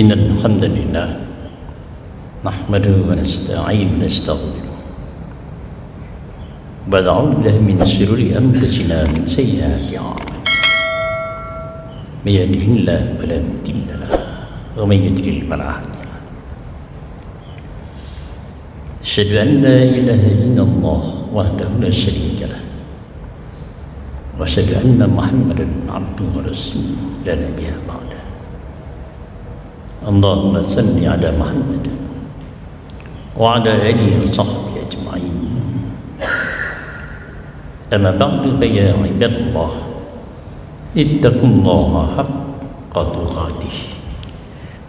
إن الحمد لله نحمده ونستعين ونستغفره ونعوذ بالله من شرور أنفسنا ومن سيئات أعمالنا من يهده الله فلا مضل له ومن يضلل فلا هادي له أشهد أن لا إله إلا الله وحده لا شريك له وأشهد أن محمدا عبده ورسوله لا نبي بعده اللهم صل على محمد وعلى آله وصحبه أجمعين أما بعد فيا عباد الله اتقوا الله حق تقاته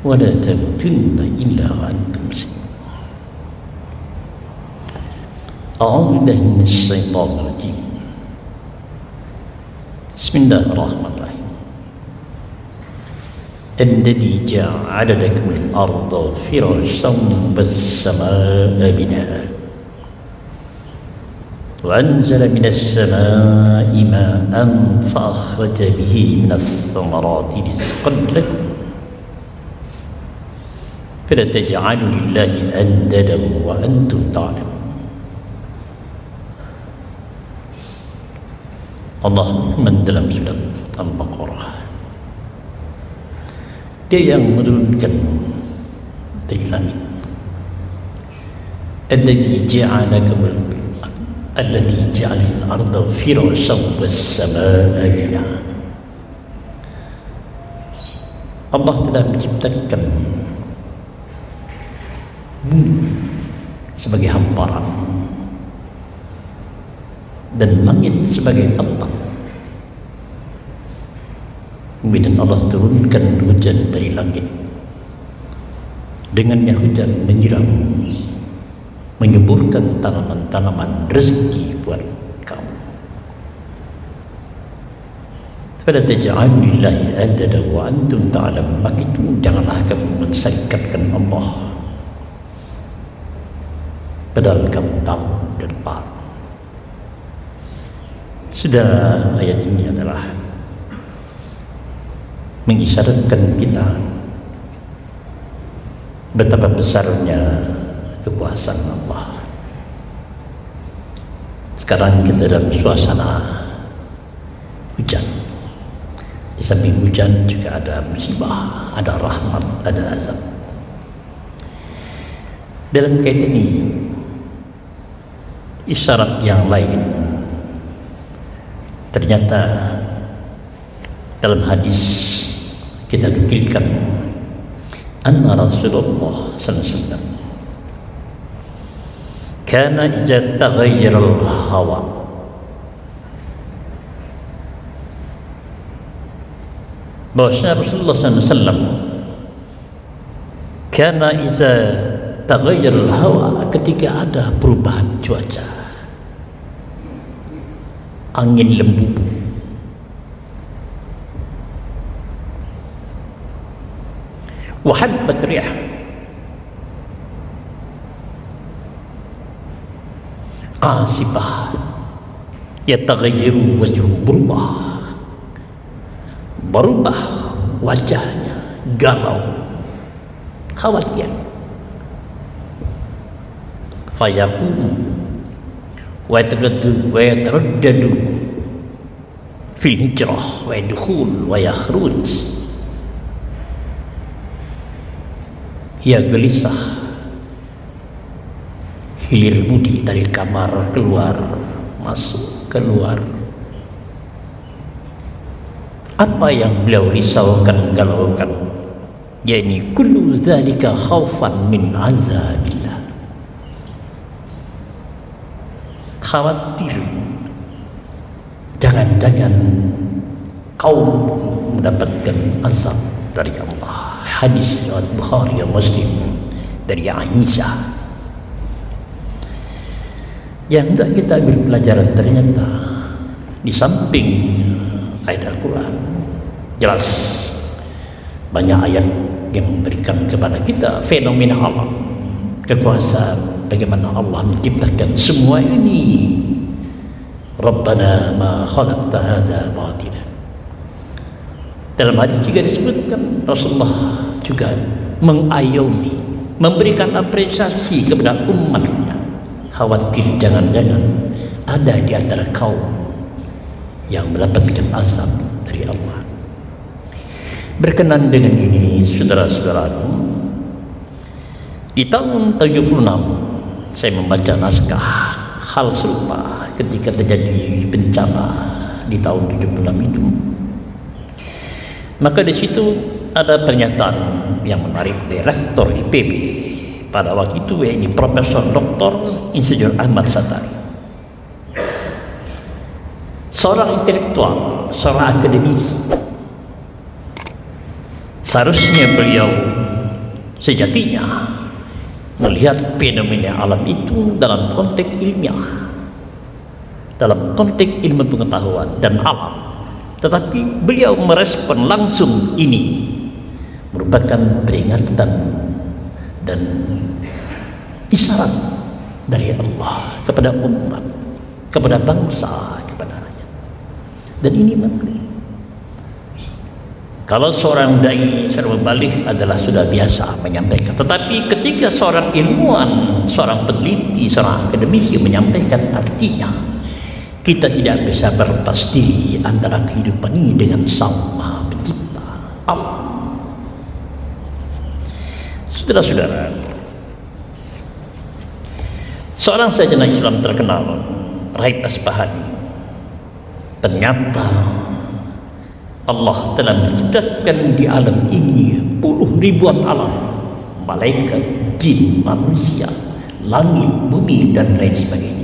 ولا تموتن إلا وأنتم مسلمون أعوذ بالله من الشيطان الرجيم Bismillahirrahmanirrahim. Alladhi ja'ala lakumul arda firasyan was-samaa'a binaa'an wa anzala minas samaa'i maa'an fa akhraja bihi minas-thamarati rizqan lakum fala taj'alu lillahi andadan wa antum ta'lamun. Allah mendalam surat Al-Baqarah, Dia yang menurunkan dari langit. Alladhi ja'alakumul arda firasyan was-samaa'a binaa'an. Allah telah menciptakan bumi sebagai hamparan dan langit sebagai atap. Kemudian Allah turunkan hujan dari langit. Dengannya hujan menyiram, menyuburkan tanaman-tanaman rezeki buat kamu. Fala taj'alu lillahi andadan wa antum ta'lamun. Maka itu janganlah kamu mensyaikatkan Allah, padahal kamu tahu dan paham. Sudah, ayat ini adalah mengisyaratkan kita betapa besarnya kekuasaan Allah. Sekarang kita dalam suasana hujan. Di samping hujan juga ada musibah, ada rahmat, ada azab. Dalam kaitan ini, isyarat yang lain ternyata dalam hadis kita nukilkan anna Rasulullah sallallahu alaihi wasallam kana idza taghayyara al-hawa bahwa Rasulullah sallallahu alaihi wasallam kana idza taghayyara al-hawa ketika ada perubahan cuaca, angin lembu, wahabbat rih, asibah, yataghayyaru wajhuhu, berubah wajahnya, galau, khawatir, fayaqum wa yataraddadu fil hijrah wa yadkhul wa yakhruj, ia gelisah, hilir mudik dari kamar keluar masuk keluar. Apa yang beliau risaukan, galaukan? Yaitu kullu dzalika khaufan min azabil, khawatir jangan-jangan kaum mendapatkan azab dari Allah. Hadis riwayat Bukhari dan Muslim dari Aisyah. Yang hendak kita ambil pelajaran, ternyata di samping ayat Al-Quran jelas banyak ayat yang memberikan kepada kita fenomena alam, kekuasaan, bagaimana Allah menciptakan semua ini. Rabbana ma khalaqta hadza bathila. Dalam hadis juga disebutkan Rasulullah juga mengayomi, memberikan apresiasi kepada umatnya. Khawatir jangan-jangan ada di antara kaum yang mendapatkan azab dari Allah. Berkenan dengan ini, saudara-saudaraku, di tahun 76 saya membaca naskah hal serupa ketika terjadi bencana di tahun 76 itu. Maka di situ ada pernyataan yang menarik dari Rektor IPB pada waktu itu, yaitu Profesor Dr. Insinyur Ahmad Satari, seorang intelektual, seorang akademisi. Seharusnya beliau sejatinya melihat fenomena alam itu dalam konteks ilmiah, dalam konteks ilmu pengetahuan dan alam. Tetapi beliau merespon langsung ini merupakan peringatan dan isyarat dari Allah kepada umat, kepada bangsa, kepada rakyat. Dan ini makna. Kalau seorang dai, seorang baligh adalah sudah biasa menyampaikan. Tetapi ketika seorang ilmuwan, seorang peneliti, seorang akademisi menyampaikan, artinya kita tidak bisa berlepas diri antara kehidupan ini dengan Sang Maha Pencipta Allah. Saudara-saudara, seorang sarjana Islam terkenal, Raid Asbahani, ternyata Allah telah menciptakan di alam ini puluh ribuan alam, malaikat, jin, manusia, langit, bumi, dan lain sebagainya.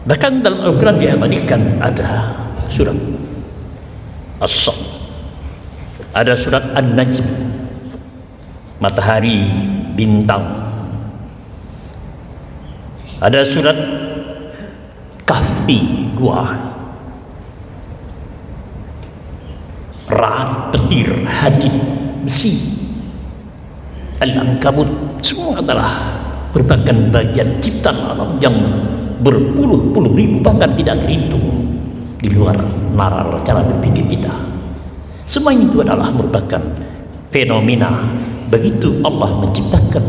Bahkan dalam Al-Quran diabadikan, ada surat As-Saff, ada surat An-Najm, matahari, bintang, ada surat Kahfi, gua, Ra'd, petir, Hadid, besi, Al-Ankabut. Semua adalah merupakan bagian ciptaan alam yang berpuluh-puluh ribu, bahkan tidak terhitung, di luar nalar cara berpikir kita. Semua itu adalah merupakan fenomena begitu Allah menciptakan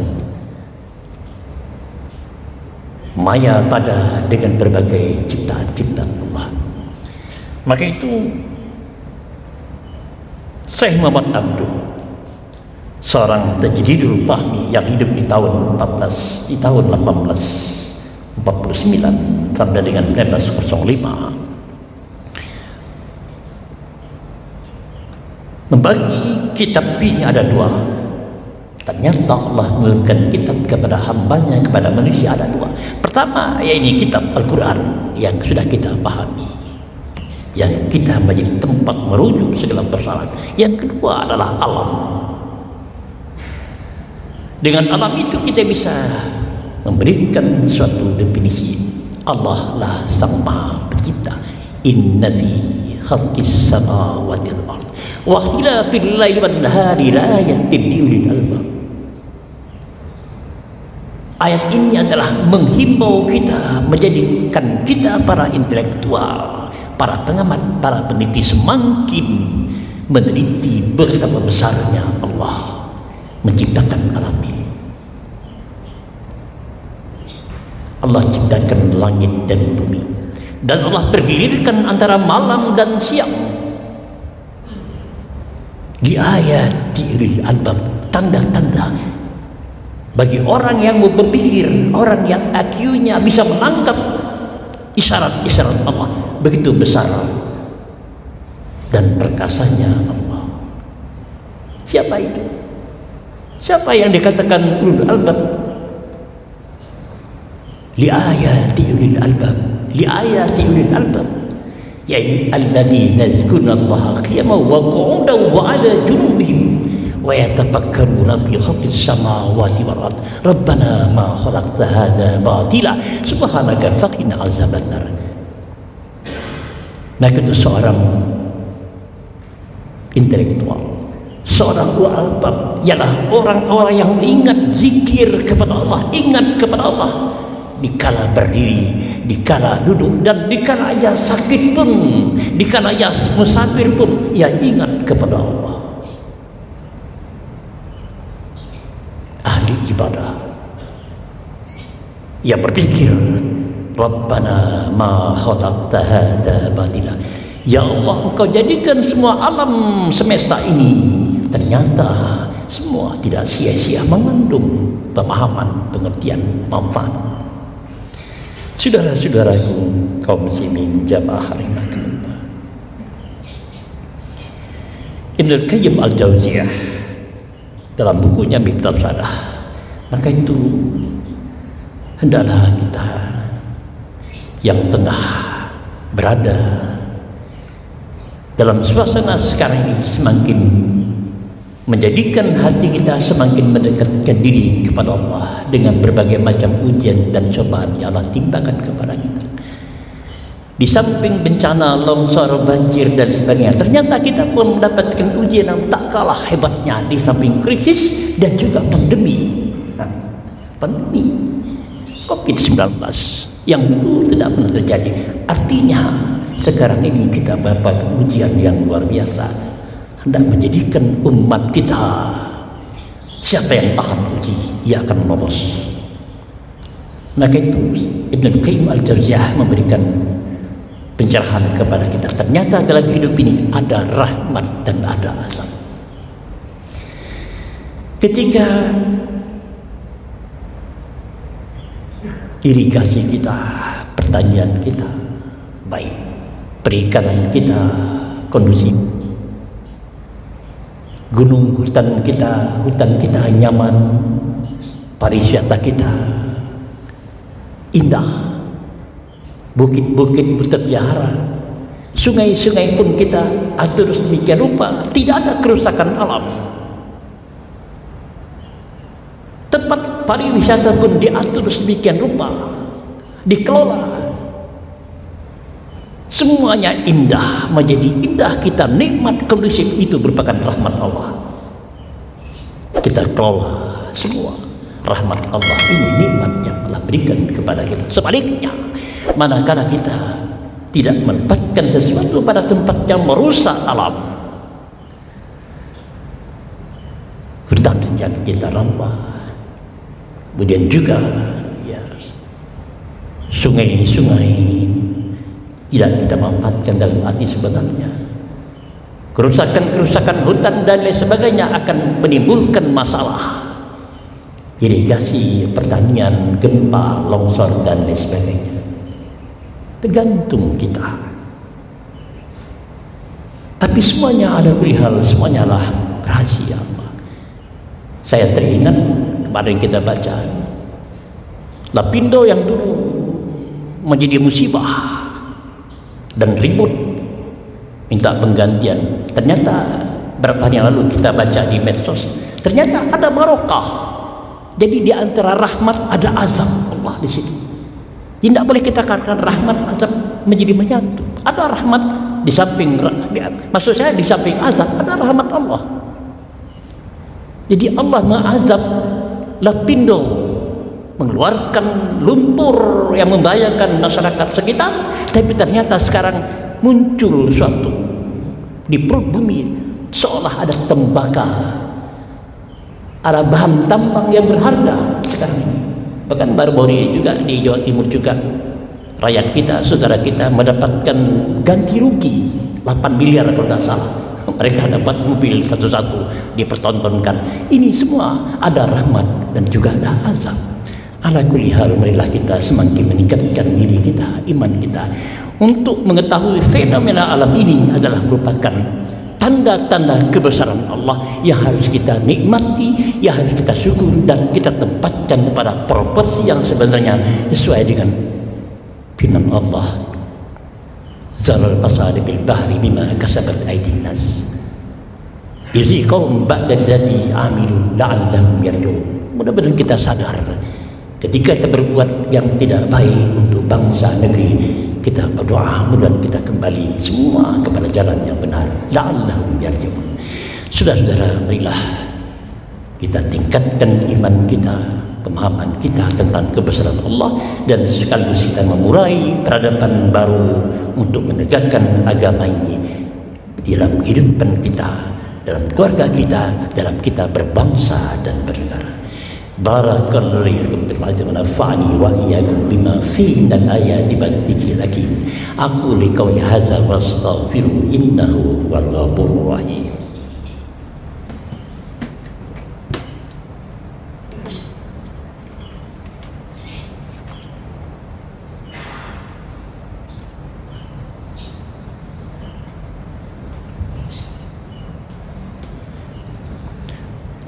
maya pada dengan berbagai ciptaan-ciptaan Allah. Maka itu Syekh Muhammad Abduh, seorang Tajdidul Fahmi yang hidup di tahun 1849 sampai dengan 1905, membagi kitabnya ada dua. Ternyata Allah memberikan kitab kepada hambanya, kepada manusia, ada dua. Pertama, yaitu kitab Al-Quran yang sudah kita pahami, yang kita menjadi tempat merujuk segala persoalan. Yang kedua adalah alam. Dengan alam itu kita bisa memberikan suatu definisi. Allah lah Sang Maha Pencipta. Inna fi khalqis samawati wal ardh wa ikhtilafil laili wan nahari la ayatin lil albab. Ayat ini adalah menghimbau kita, menjadikan kita para intelektual, para pengamat, para peneliti semakin meneliti betapa besarnya Allah menciptakan alam ini. Allah ciptakan langit dan bumi, dan Allah pergilirkan antara malam dan siang. Di ayat tiril albab, tanda-tanda bagi orang yang mau berpikir, orang yang IQ-nya bisa menangkap isyarat-isyarat Allah. Begitu besar dan perkasanya Allah. Siapa itu? Siapa yang dikatakan ulul albab? Li'ayati ulil albab, li'ayati ulil albab, yaitu alladzina yazkurunallaha qiyaman wa qu'udan wa 'ala junubihim wa yatafakkaruna fi khalqis samawati wal ardh rabbana ma khalaqta hadza batila subhanaka faqina 'adzabannar. Maka itu seorang intelektual, seorang ulul albab, ialah orang-orang yang ingat zikir kepada Allah, ingat kepada Allah dikala berdiri dikala duduk dan dikala ia sakit pun, dikala ia musafir pun, ia ingat kepada Allah. Ahli ibadah, ia berpikir, Rabbana ma khalaqta hadza batila, ya Allah, Engkau jadikan semua alam semesta ini, ternyata semua tidak sia-sia, mengandung pemahaman, pengertian, manfaat. Saudara-saudaraku kaum muslimin jamaah rahimakumullah, Ibnul Qayyim Al-Jauziyah dalam bukunya Miftahl Salah, maka itu hendaklah kita yang tengah berada dalam suasana sekarang ini semakin menjadikan hati kita semakin mendekatkan diri kepada Allah dengan berbagai macam ujian dan cobaan yang Allah timpakan kepada kita. Di samping bencana, longsor, banjir dan sebagainya, ternyata kita pun mendapatkan ujian yang tak kalah hebatnya. Di samping krisis dan juga pandemi, pandemi COVID-19 yang dulu tidak pernah terjadi. Artinya sekarang ini kita mendapat ujian yang luar biasa. Hendak menjadikan umat kita, siapa yang tahan uji, ia akan lolos. Maka itu Ibnul Qayyim Al-Jauziyah memberikan pencerahan kepada kita. Ternyata dalam hidup ini ada rahmat dan ada azab. Ketika irigasi kita, pertanian kita baik, perikanan kita kondusif, gunung hutan kita nyaman, pariwisata kita indah, bukit-bukit berterjahara, sungai-sungai pun kita atur sedemikian rupa, tidak ada kerusakan alam. Tempat pariwisata pun diatur sedemikian rupa, dikelola, semuanya indah, menjadi indah kita, nikmat kondusif. Itu merupakan rahmat Allah. Kita kelola semua rahmat Allah ini, nikmat yang Allah berikan kepada kita. Sebaliknya, manakala kita tidak menempatkan sesuatu pada tempat yang merusak alam, hutan yang kita ramah, kemudian juga ya, sungai-sungai tidak kita manfaatkan dalam arti sebenarnya. Kerusakan-kerusakan hutan dan lain sebagainya akan menimbulkan masalah. Irigasi, pertanian, gempa, longsor dan lain sebagainya. Tergantung kita. Tapi semuanya ada perihal, semuanya lah rahasia Allah. Saya teringat kemarin kita baca Lapindo yang dulu menjadi musibah dan ribut minta penggantian. Ternyata berapa hari yang lalu kita baca di medsos, ternyata ada barokah. Jadi di antara rahmat ada azab Allah di situ. Tidak boleh kita katakan rahmat azab menjadi menyatu. Ada rahmat di samping, maksud saya di samping azab ada rahmat Allah. Jadi Allah mengazab Lapindo, mengeluarkan lumpur yang membahayakan masyarakat sekitar, tapi ternyata sekarang muncul suatu di perut bumi, seolah ada tembakau, ada bahan tambang yang berharga sekarang ini. Bahkan baru-baru ini juga di Jawa Timur juga rakyat kita, saudara kita mendapatkan ganti rugi 8 miliar kalau tidak salah. Mereka dapat mobil satu-satu dipertontonkan. Ini semua ada rahmat dan juga ada azab. Ala kulli hal, marilah kita semakin meningkatkan diri kita, iman kita, untuk mengetahui fenomena alam ini adalah merupakan tanda-tanda kebesaran Allah yang harus kita nikmati, yang harus kita syukuri dan kita tempatkan pada proporsi yang sebenarnya sesuai dengan firman Allah. Zaral fasad bil bahri bima kasabat aydin nas. Yuziqum ba'da dadi amilun la'allahum yarji'un. Mudah-mudahan kita sadar ketika kita berbuat yang tidak baik untuk bangsa negeri, kita berdoa mudah-mudahan kita kembali semua kepada jalan yang benar. La'allahum yarji'un. Saudara-saudara, marilah kita tingkatkan iman kita. pemahaman kita tentang kebesaran Allah, dan sekaligus kita memulai peradaban baru untuk menegakkan agama ini dalam kehidupan kita, dalam keluarga kita, dalam kita berbangsa dan bernegara. Barakallahu fiikum wa nafa'ani wa iyyakum bima fihi min al-ayati wa al-dhikril hakim. Aqulu qawli hadza wa astaghfiru innahu huwal ghafurur rahim.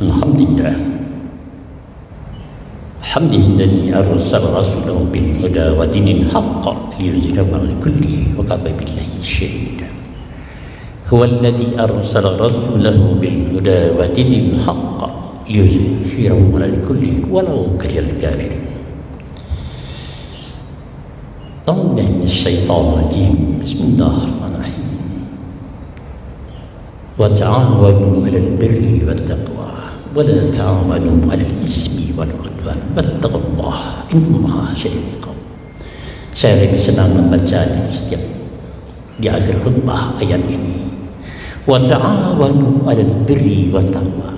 Alhamdulillah, Alhamdulillah, Ar-Rasul Rasulullah bin Huda wa dinin haqqa liyuzhirahu 'ala kulli wa kafa billahi shahida. Huwa alladhi arsala rasulahu bil huda wa dinil haqqa liyuzhirahu 'ala kulli walau karihal kafirun. A'udzu minasy syaithanir rajim. Bismillahirrahmanirrahim. Wa ta'awanu 'alal birri wat taqwa. ولا تعاونوا على الإثم والعدوان واتقوا الله إن الله شديد العقاب. Saya lebih senang membaca di akhir khutbah ayat ini. Wa ta'awanu 'alal birri wat taqwa.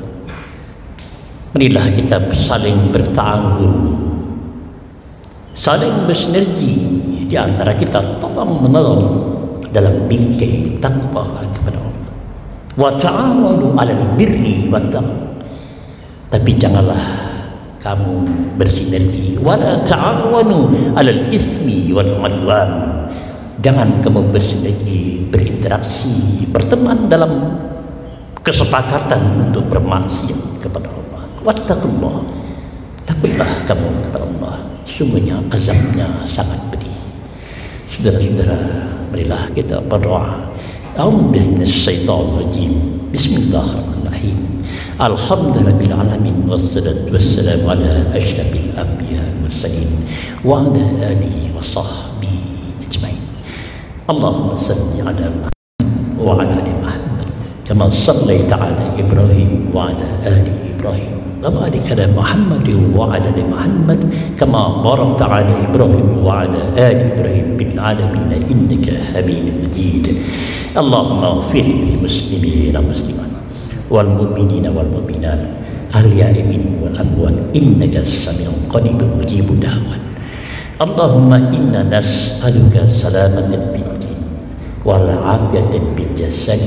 Marilah kita saling bertanggung, saling bersinergi di antara kita, tolong menolong dalam bingkai takwa kepada Allah. Wa ta'awanu 'alal birri wat taqwa. Tapi janganlah kamu bersinergi. Wala ta'awanu 'alal ismi wal 'udwan. Jangan kamu bersinergi, berinteraksi, berteman dalam kesepakatan untuk bermaksiat kepada Allah. Wattaqullah. Takutlah kamu kepada Allah. Sungguhnya azabnya sangat pedih. Saudara-saudara, marilah kita berdoa. A'udzu minasy syaithanir rajim. Bismillahirrahmanirrahim. Alhamdulillahirabbil alamin wassalatu wassalamu ala asyrafil anbiya'il mursalin wa ala alihi washabbihi ajmain. Allahumma salli ala Muhammad wa ala ali Muhammad kama shallaita ala Ibrahim wa ala ali Ibrahim wa barik ala Muhammad wa ala ali Muhammad kama barakta ala Ibrahim wa ala ali Ibrahim bil alamin innaka Hamidum Majid. Allahumma ighfir lil muslimina wal muslimat wal mu'minina wal mu'minat al-ya'min wal amwat innaka sami'un qadibun mujibud da'wat. Allahumma inna nas'aluka salamatan fid din wal 'afiyatan fil jasad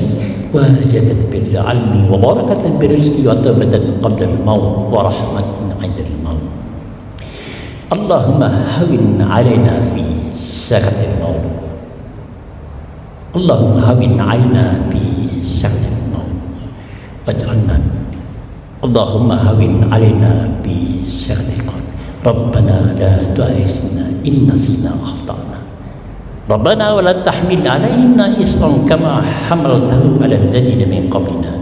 wa ajatan fil 'ilmi wa barakatan fil rizqi wa taubatan qabla al-maut wa rahmatan 'inda al-maut. Allahumma hawwin 'alaina fi sakatil maut. Allahumma hawwin 'alaina bi sakatil. Allahumma hawin alaina bi syarril maut. Rabbana la tu'akhidhna in nasina aw akhta'na. Rabbana wa la tahmil alaina isran kama hamaltahu 'ala alladhina min qablina.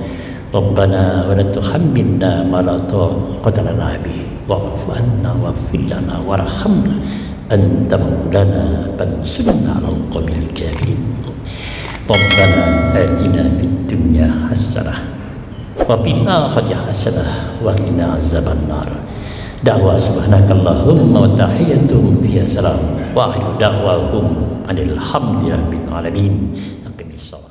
Rabbana wa la tuhammilna ma la taqata lana bihi wa'fu 'anna waghfir lana warhamna anta maulana fansurna 'alal qawmil kafirin. Rabbana atina fid dunya hasanah wa fil akhirati hasanah wa qina azabannar. Da'wa subhanakallahumma wa tahiyyatuhum fiha salam wa akhiru da'wahum alhamdulillahi rabbil alamin.